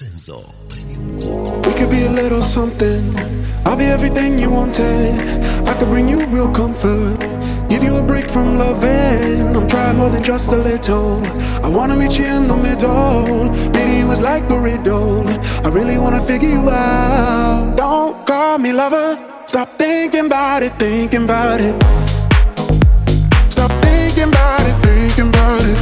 Senzo Premium Gold. We could be a little something. I'll be everything you wanted. I could bring you real comfort, give you a break from loving. I'm trying more than just a little. I wanna meet you in the middle. Meeting you is like a riddle. I really wanna figure you out. Don't call me lover. Stop thinking about it, thinking about it. Stop thinking about it, thinking about it.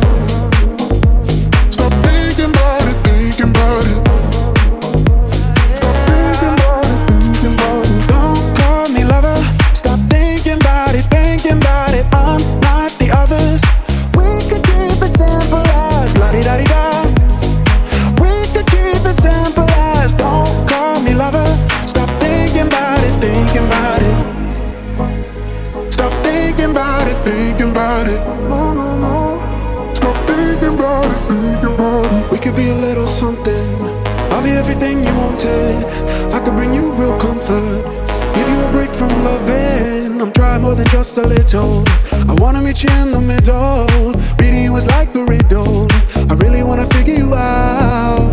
We could be a little something. I'll be everything you wanted. I could bring you real comfort, give you a break from loving. I'm trying more than just a little. I wanna meet you in the middle. Beating you is like a riddle. I really wanna figure you out.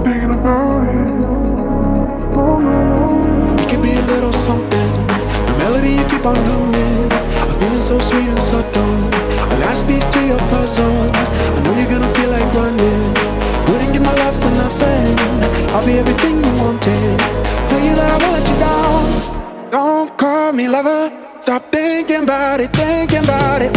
Thinking about it. Thinking about it. Thinking about it.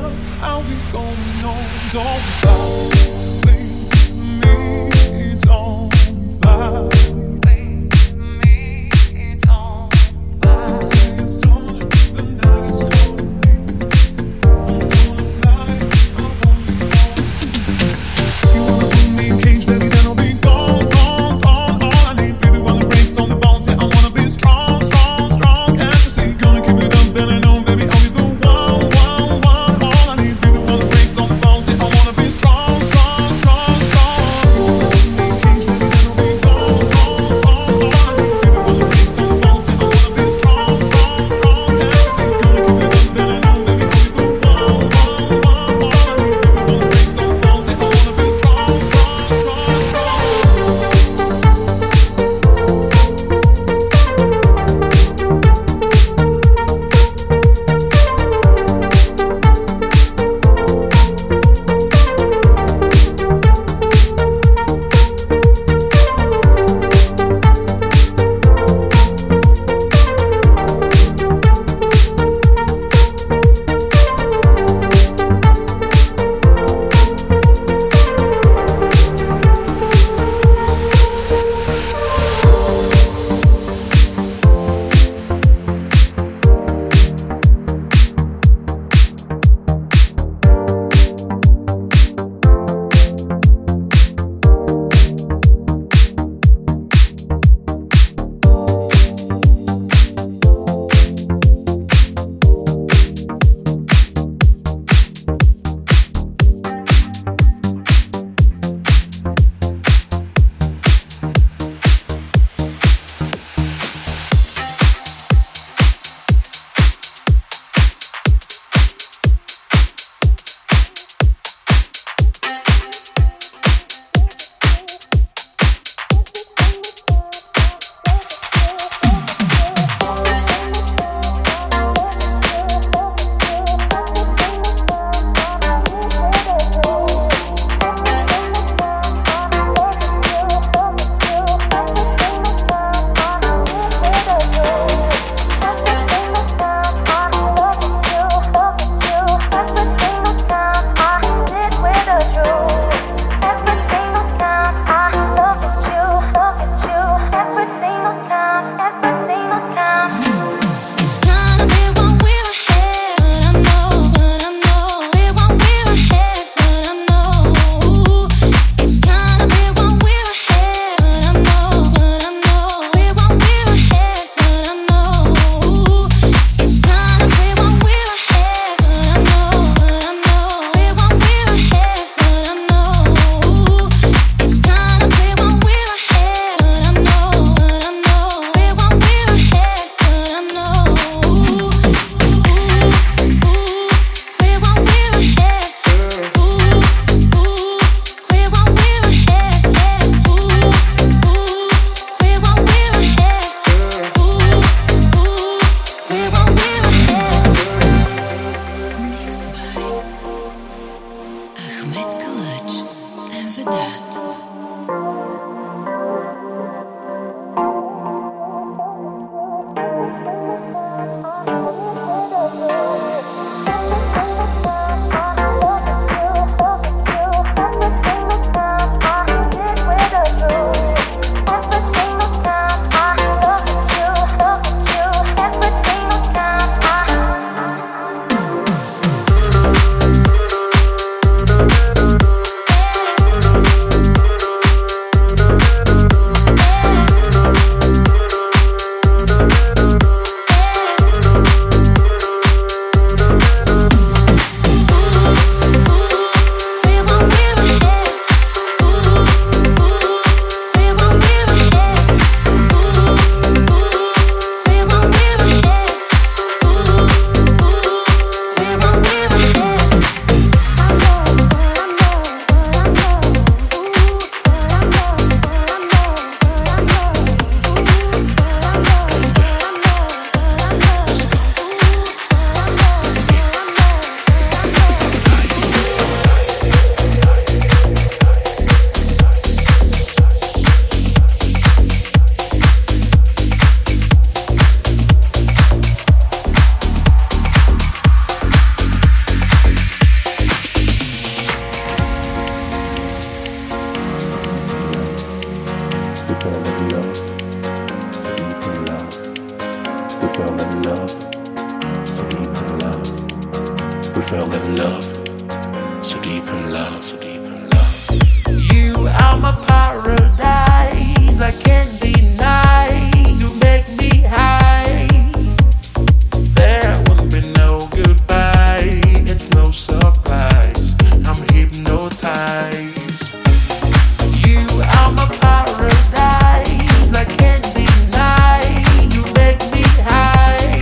tell how we going on. Don't fight me, don't fight me, don't fight. Since dawn, the night is calling. I'm gonna fly, I won't be gone. You wanna put me in cage, baby, then I'll be gone, gone, gone. All I need, baby, while the brakes on the bones. Yeah, I wanna be strong. Strong, strong, strong. love, so deep in love, so deep in love. You are my paradise, I can't deny. You make me high, there will be no goodbye. It's no surprise, I'm hypnotized. You are my paradise, I can't deny. You make me high,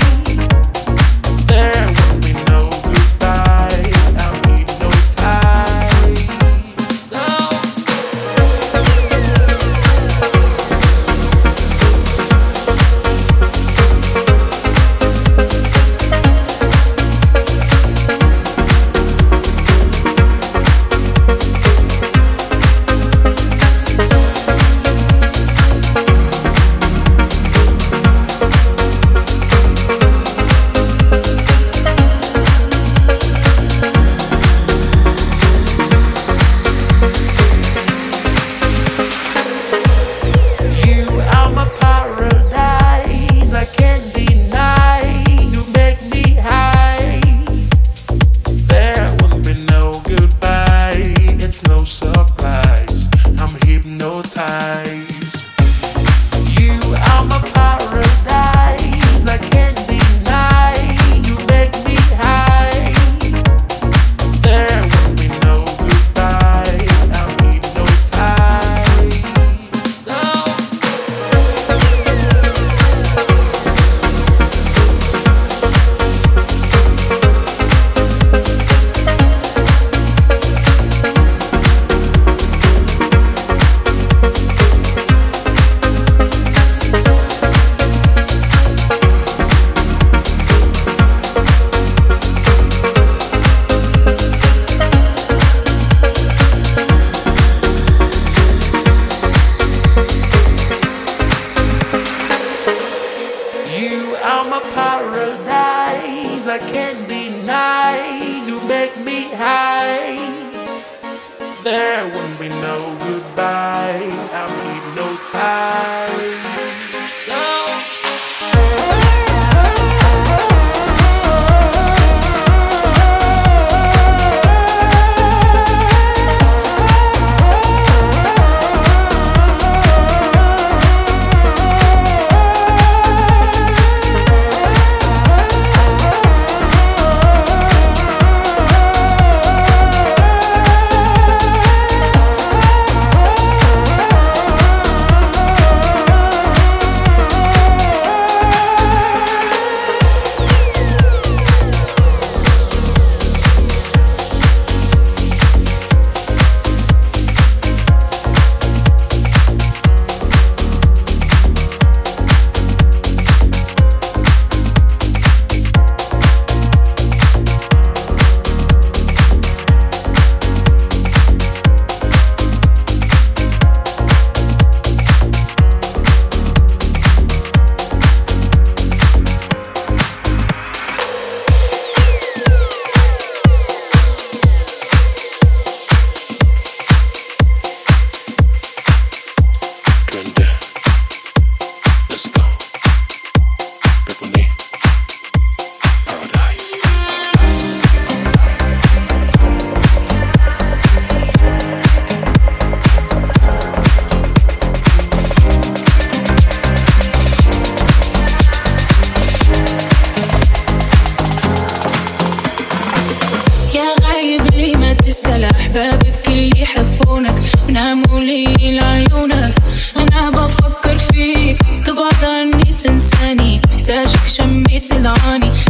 there will be no goodbye. I'm hypnotized. Paradise, I can't deny. You make me high, there won't be no goodbye. I'm hypnotized.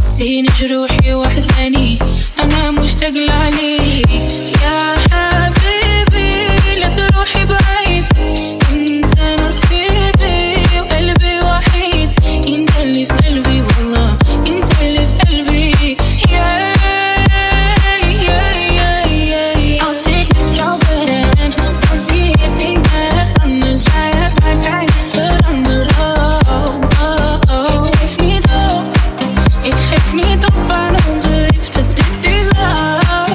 نسيني جروحي وحزاني أنا مشتاق لعليك يا حبيبي لا تروحي بعيد أنت نصيبي وقلبي وحيد أنت اللي في قلبي والله أنت اللي في قلبي يا يا يا يا I'll sit and draw it in I'll see it in that on the side of my back foot on the road If me though Ik geef niet op aan onze liefde, dit is love.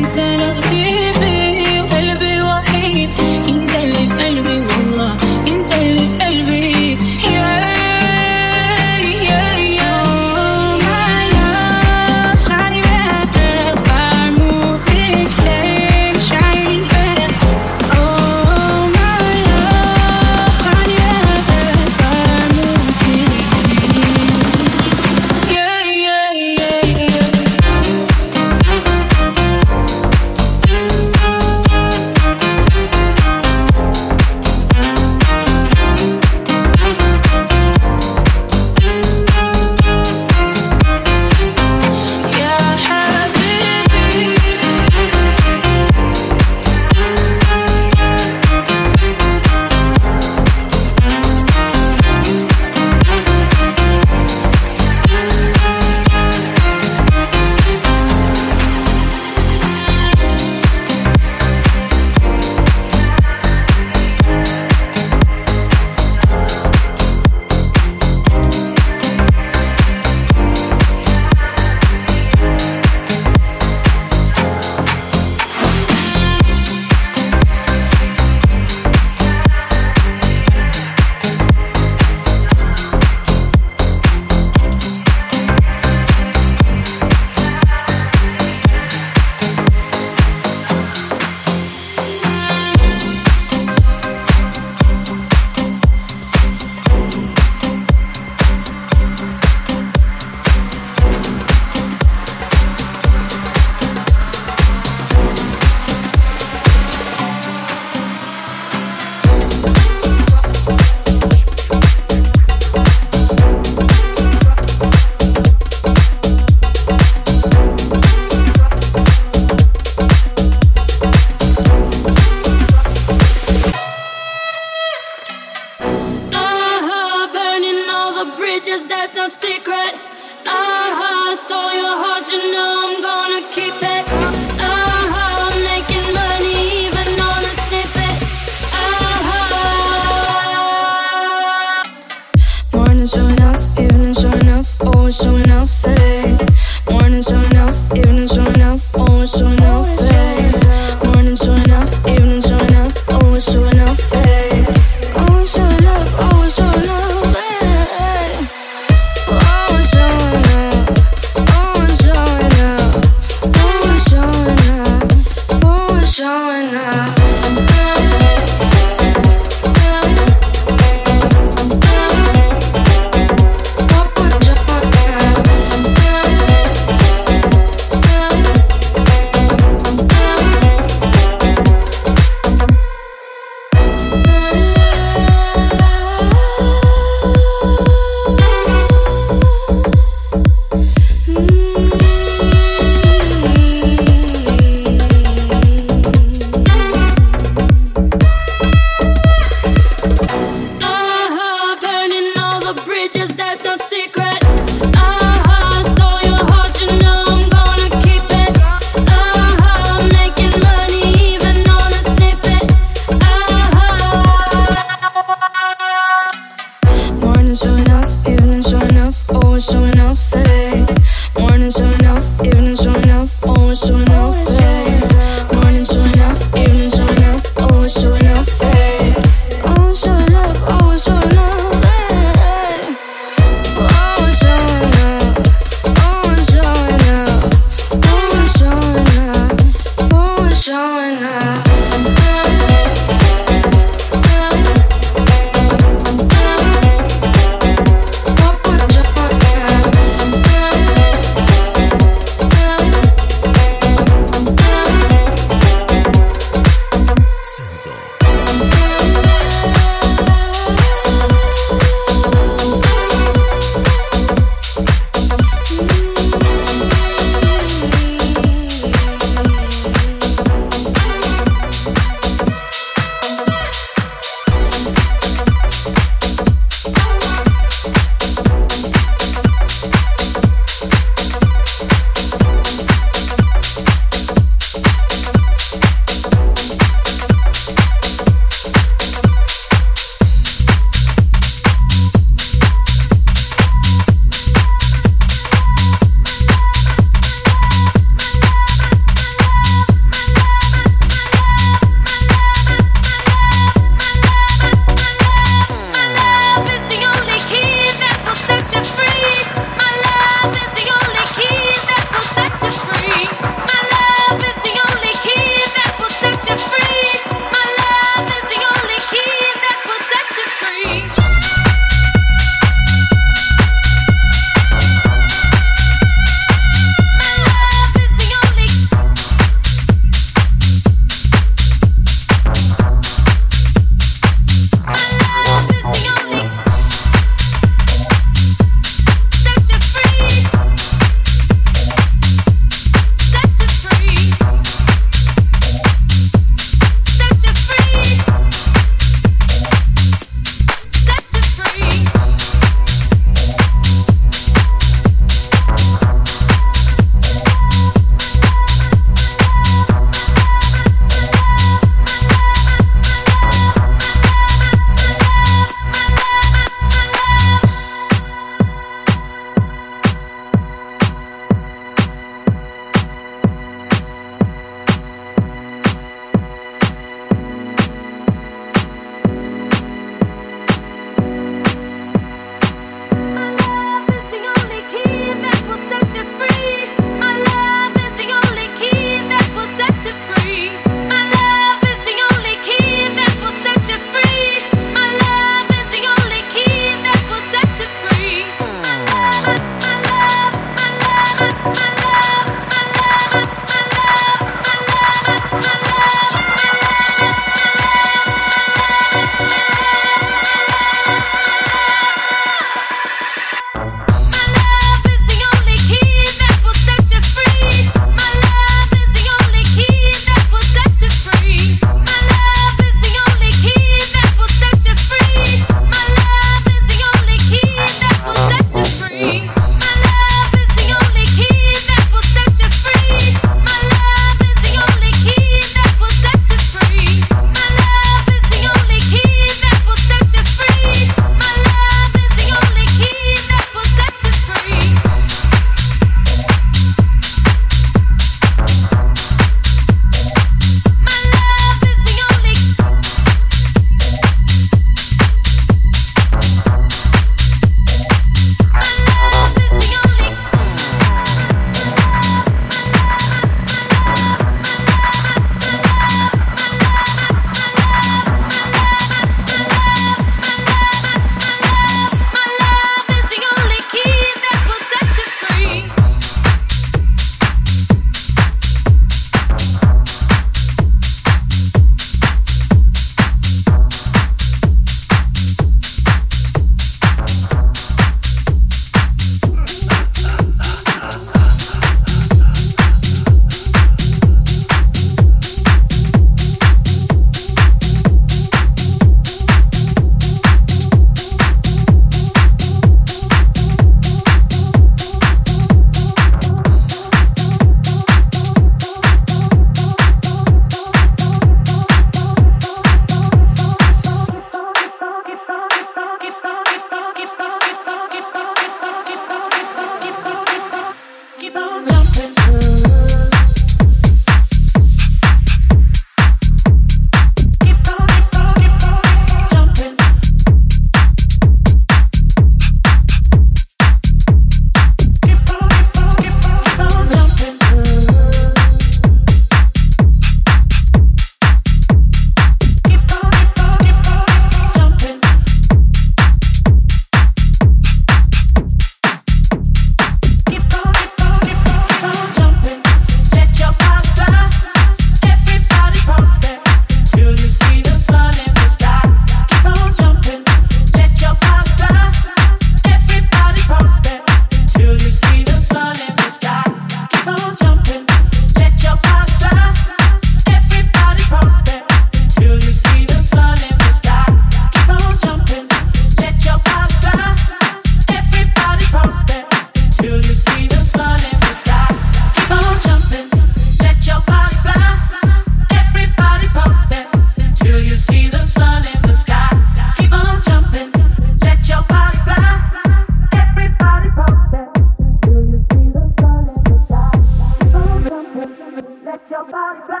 Everybody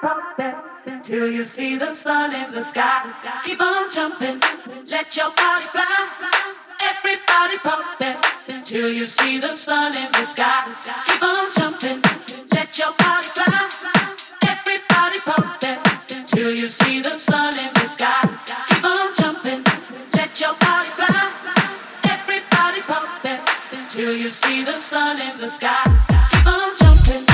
pump that till you see the sun in the sky. Keep on jumping, let your body fly. Everybody pump that till you see the sun in the sky. Keep on jumping, let your body fly. Everybody pump that till you see the sun in the sky. Keep on jumping, let your body fly. Everybody pump that till you see the sun in the sky. Keep on jumping.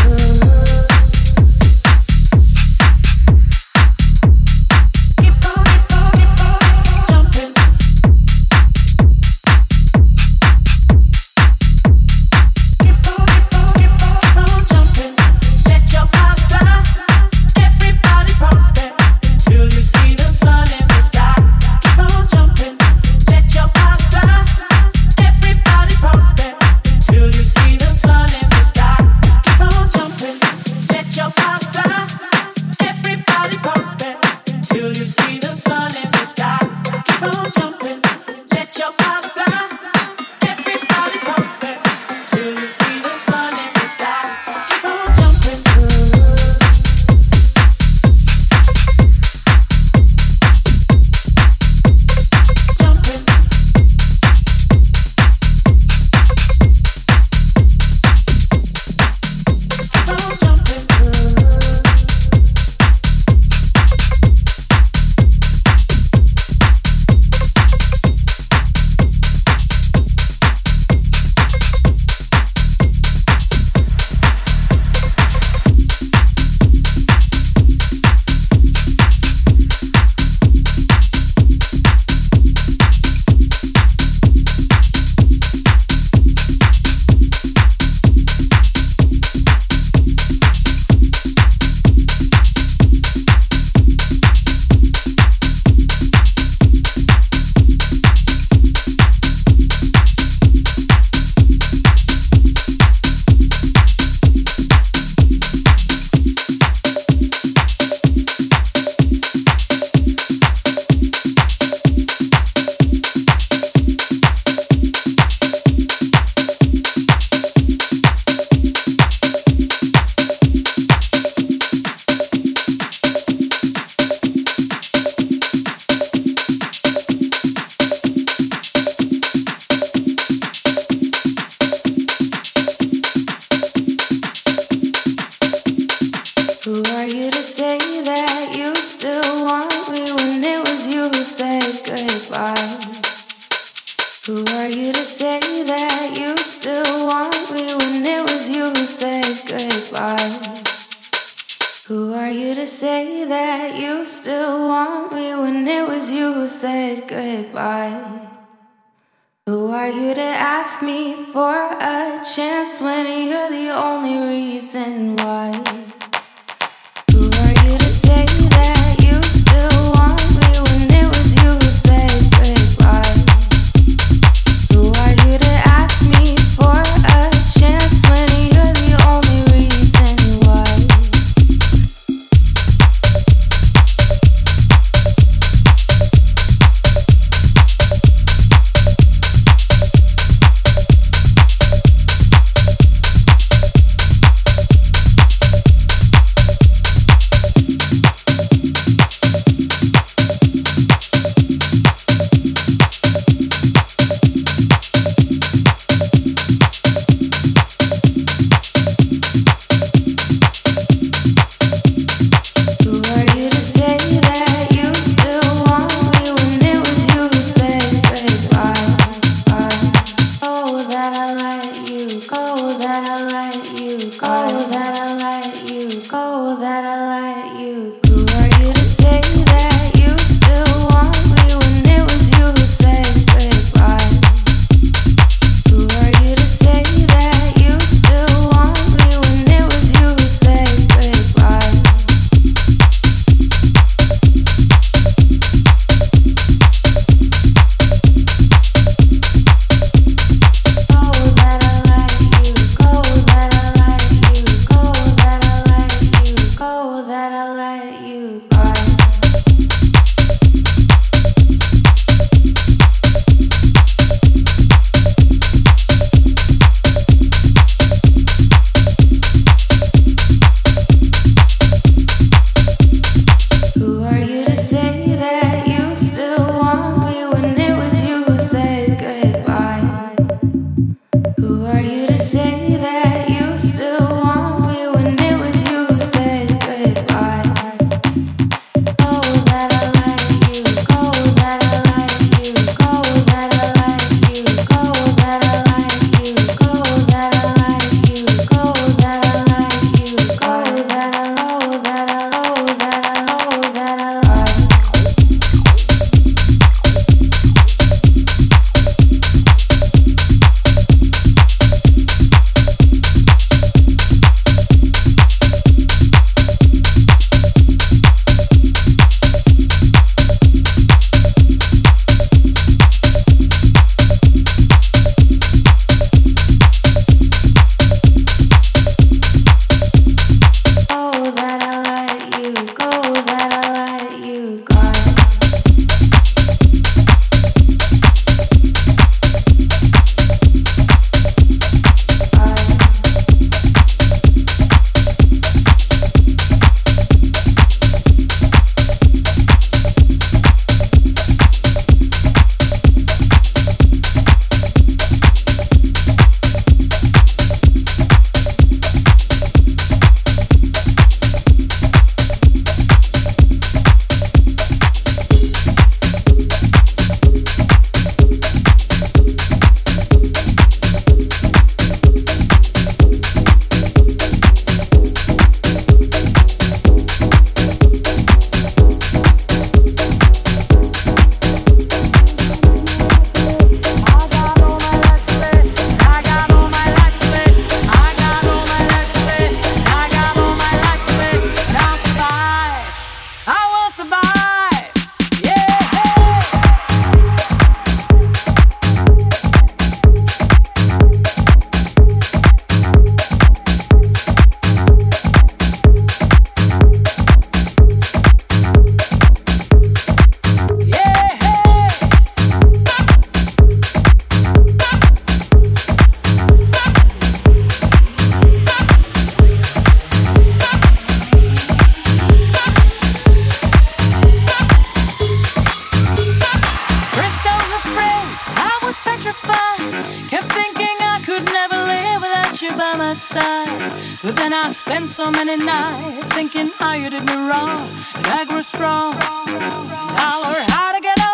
I spent so many nights thinking how you did me wrong, and I grew strong. I learned how to get along.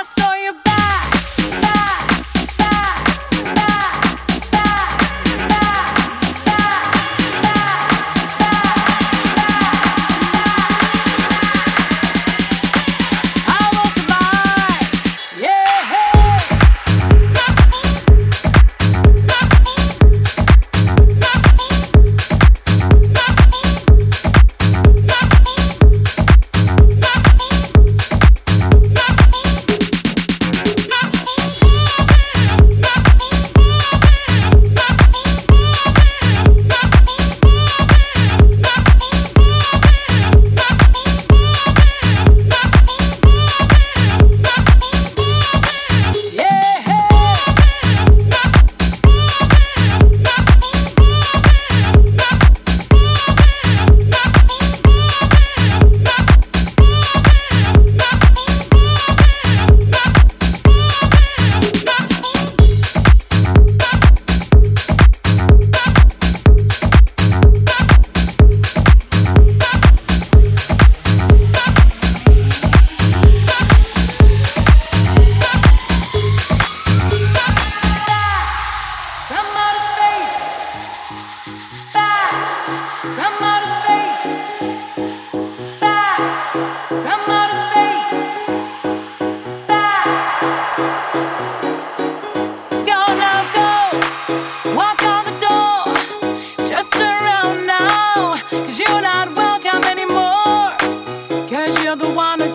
I saw you back, back, back, back, back, back, back, back, back. I will survive. Yeah.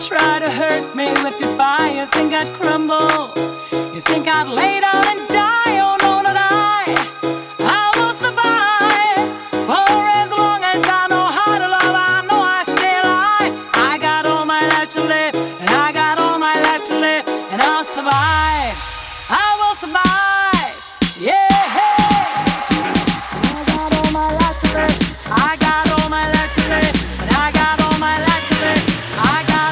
Try to hurt me with goodbye. You think I'd crumble? You think I'd lay down and die? Oh no, not I. I will survive for as long as I know how to love. I know I stay alive. I got all my life to live, and I got all my life to live, and I'll survive. I will survive. Yeah. I got all my life to live. I got all my life to live, and I got all my life to live. I got.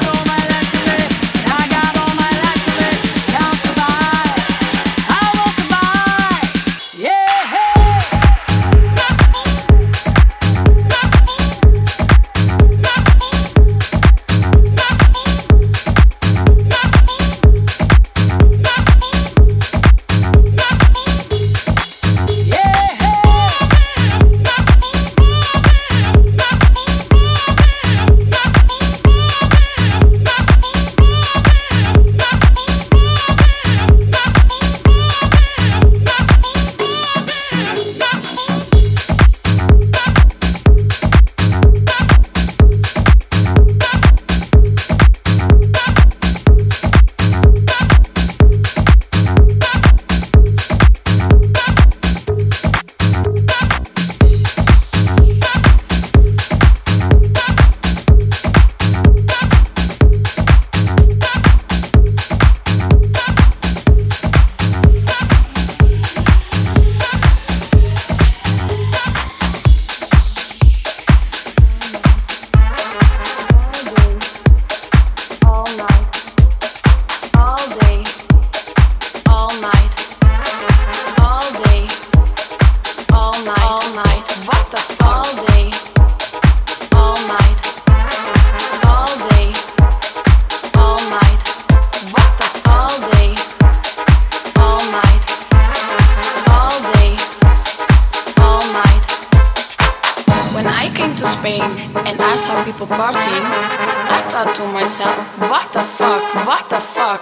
And I saw people partying, I thought to myself, what the fuck, what the fuck?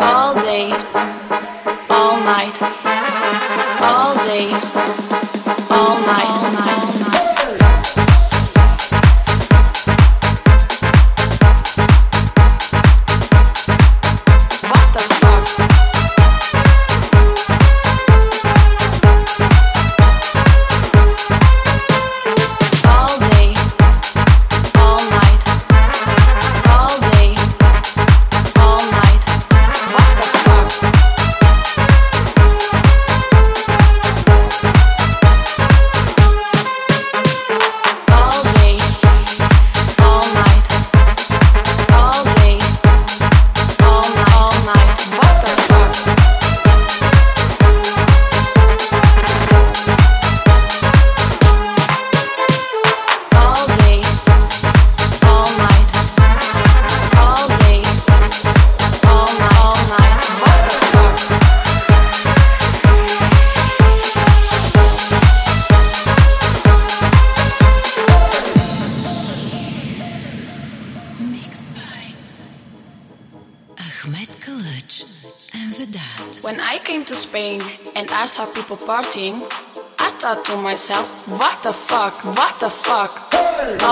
All day, all night, all day, all night, all night. I came to Spain and I saw people partying. I thought to myself, what the fuck, what the fuck?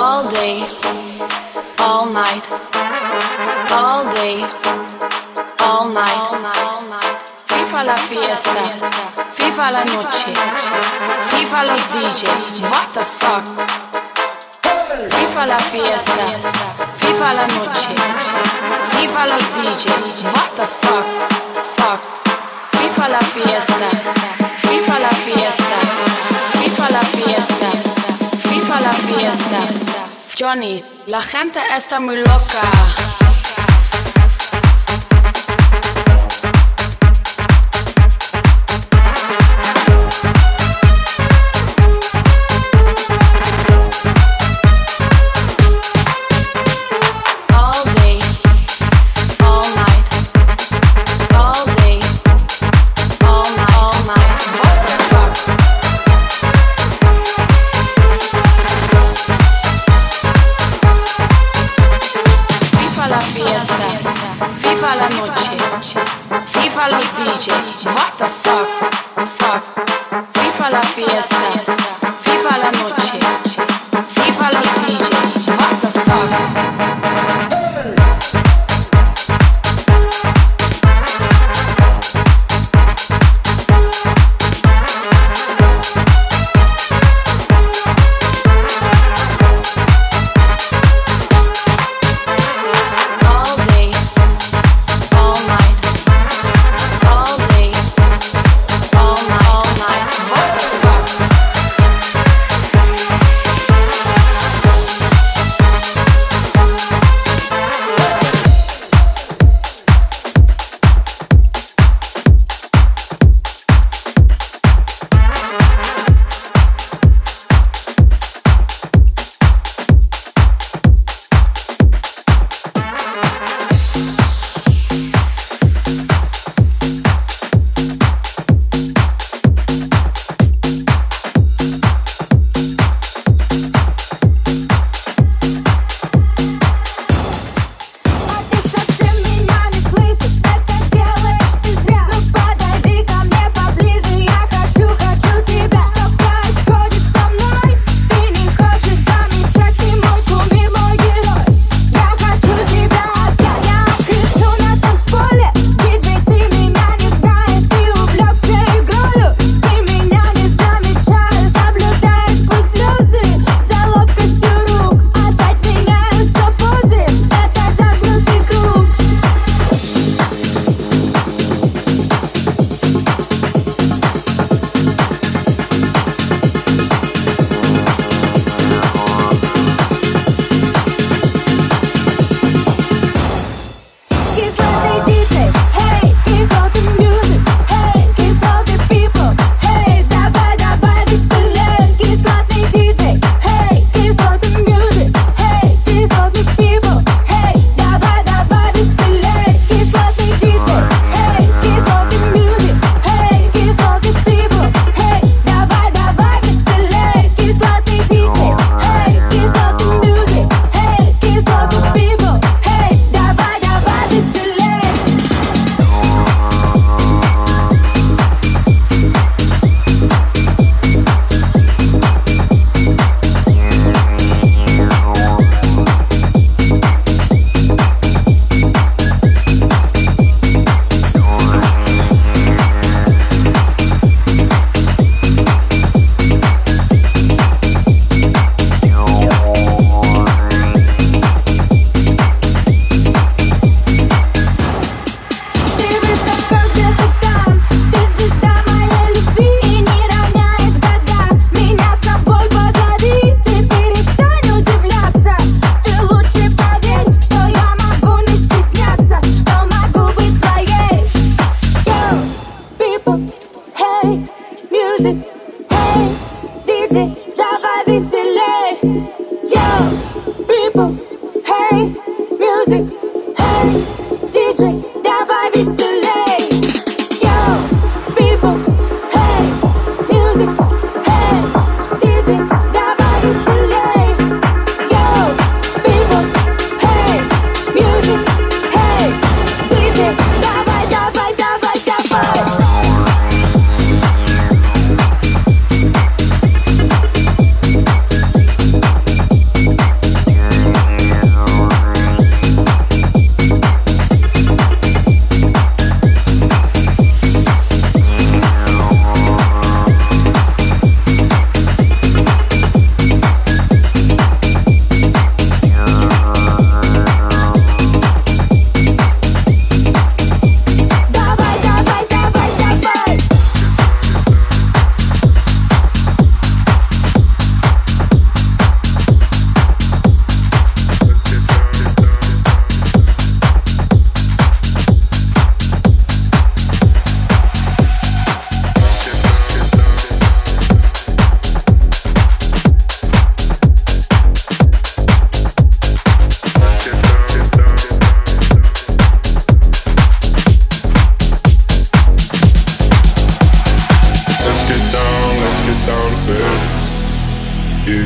All day, all night, all day, all night, all night. FIFA la fiesta, FIFA la noche, FIFA los DJ, what the fuck? FIFA la fiesta, FIFA la noche, FIFA los DJ, what the fuck? Fuck. FIFA la fiesta. FIFA la fiesta, FIFA la fiesta, FIFA la fiesta. Johnny, la gente está muy loca. FIFA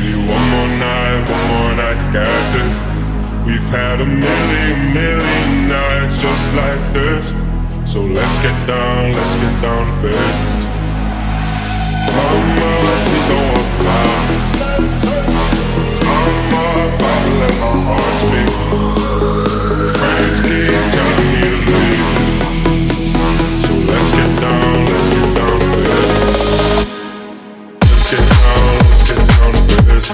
you one more night together. We've had a million nights just like this. So let's get down to business. Mama, please don't walk around. Mama, about to let my heart speak. Friends keep telling me to leave. So let's get down to business. Let's get down to business.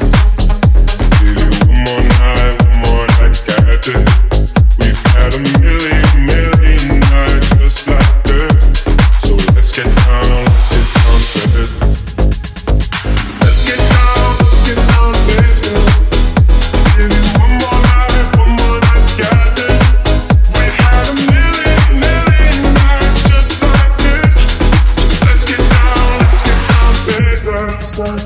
Give you one more night, got it. We've had a million nights just like this. So let's get down to business. Let's get down to business. Give you one more night, got it. We've had a million nights just like this. So let's get down to business. Let's get down.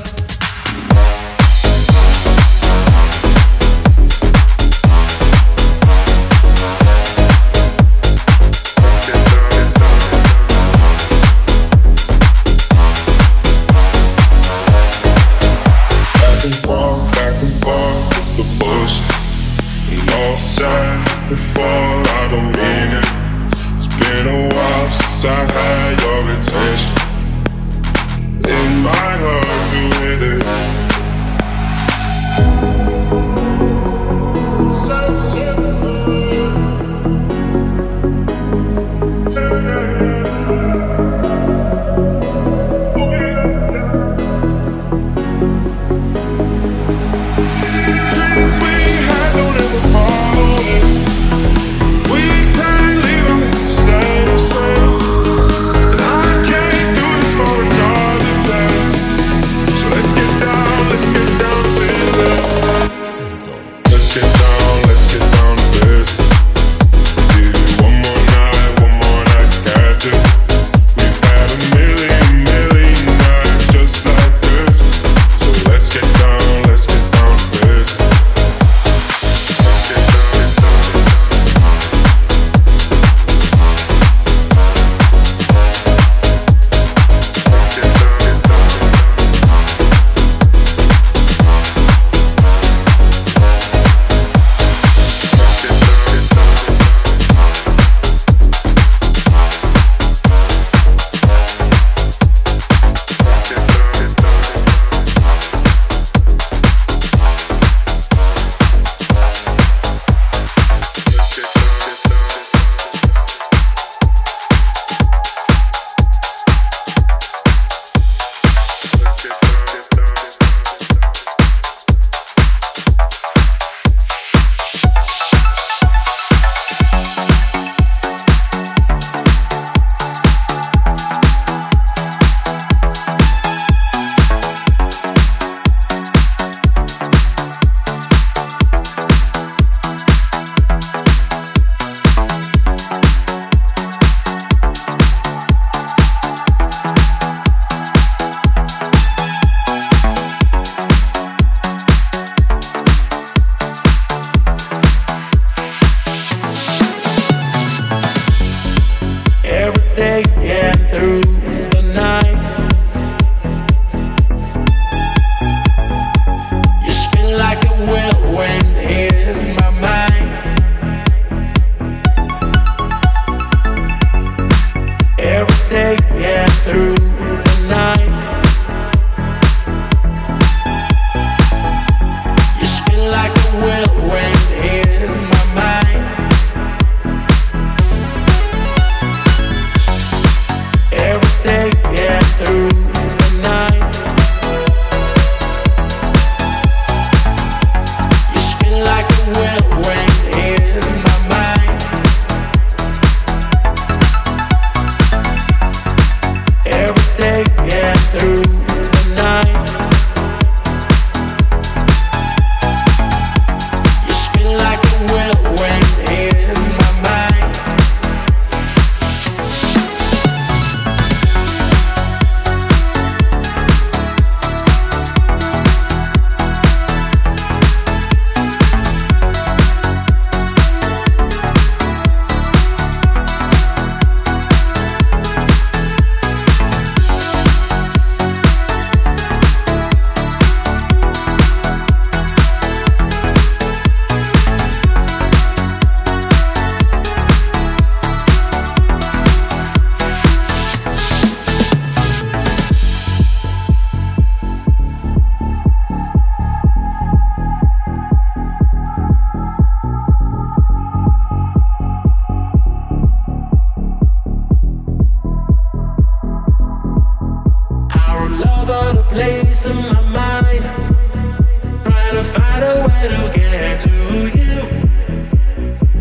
compared to you.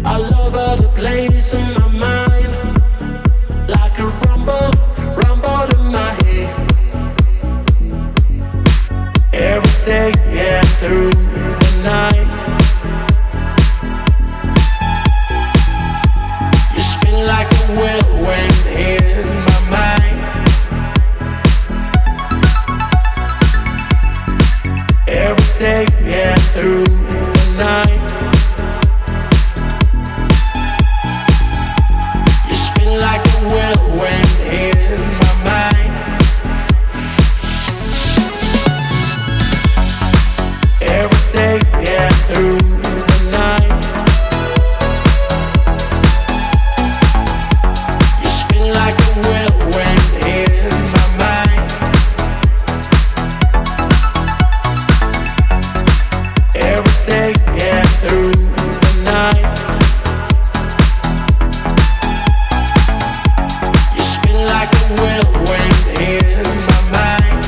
All over the place in my mind, like a rumble, rumble in my head. Every day and through the night, you spin like a whirlwind in my mind. Every day and through the night, you spin like a whirlwind in my mind. Every day and through the night, you spin like a whirlwind in my mind. Through the night, you spin like a whirlwind in my mind.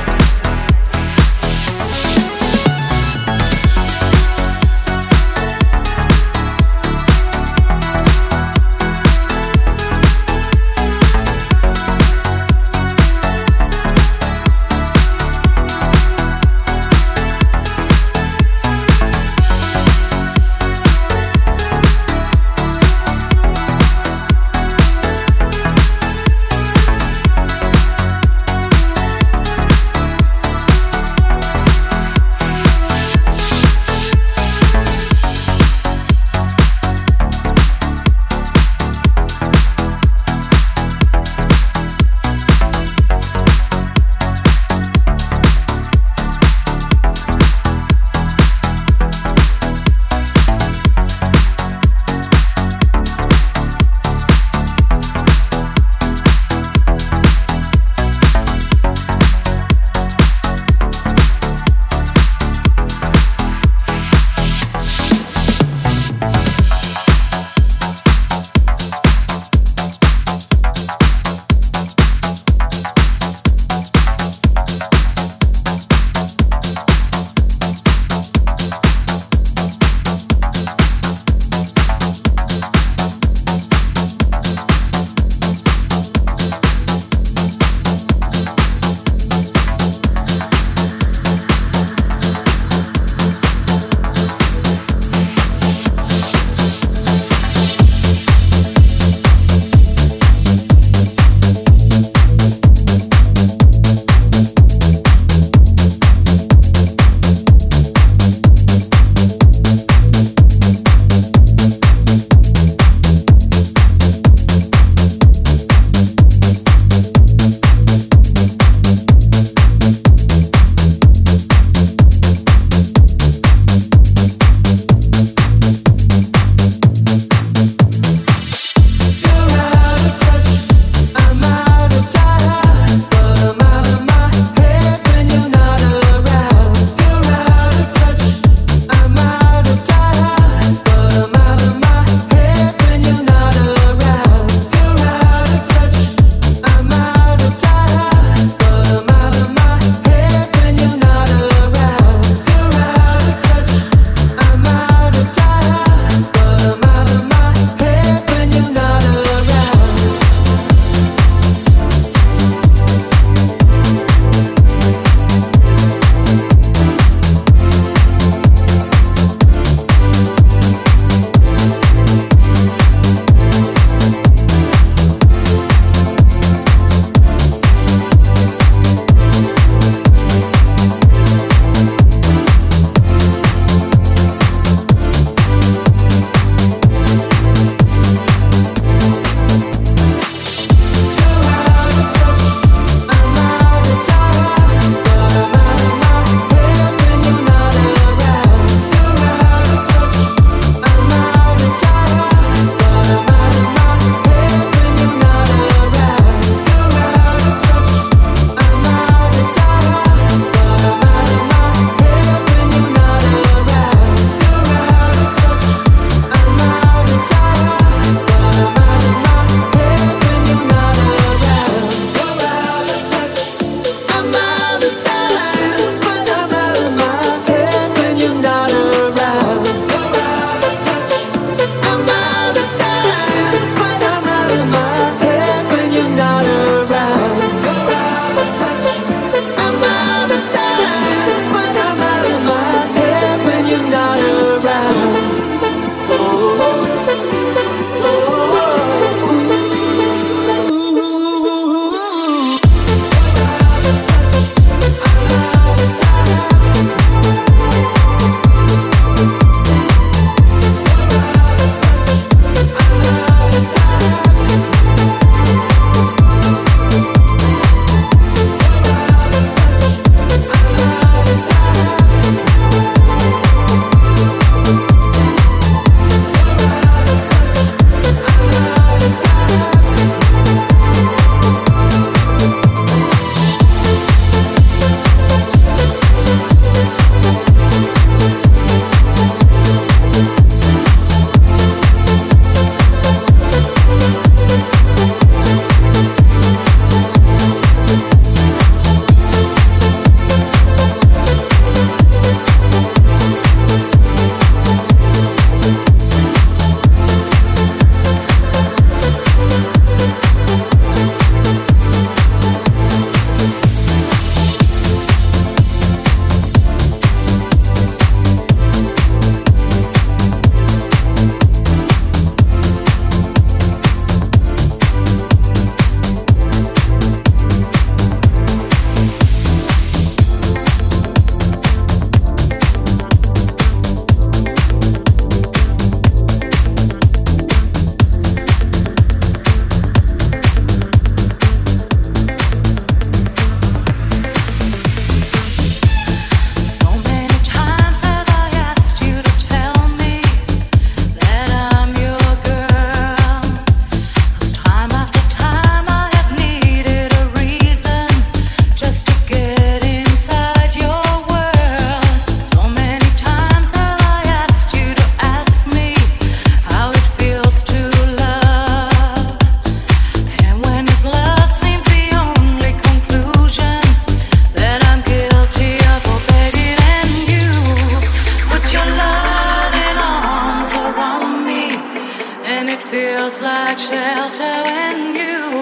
feels like shelter when you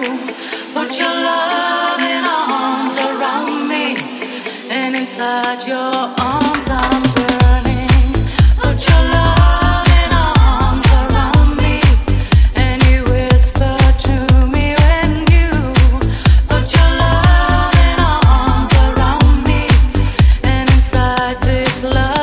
put your loving arms around me, and inside your arms I'm burning. Put your loving arms around me, and you whisper to me when you put your loving arms around me, and inside this love.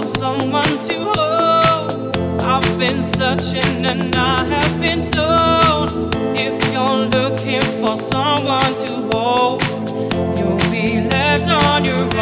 Someone to hold, you'll be left on your own.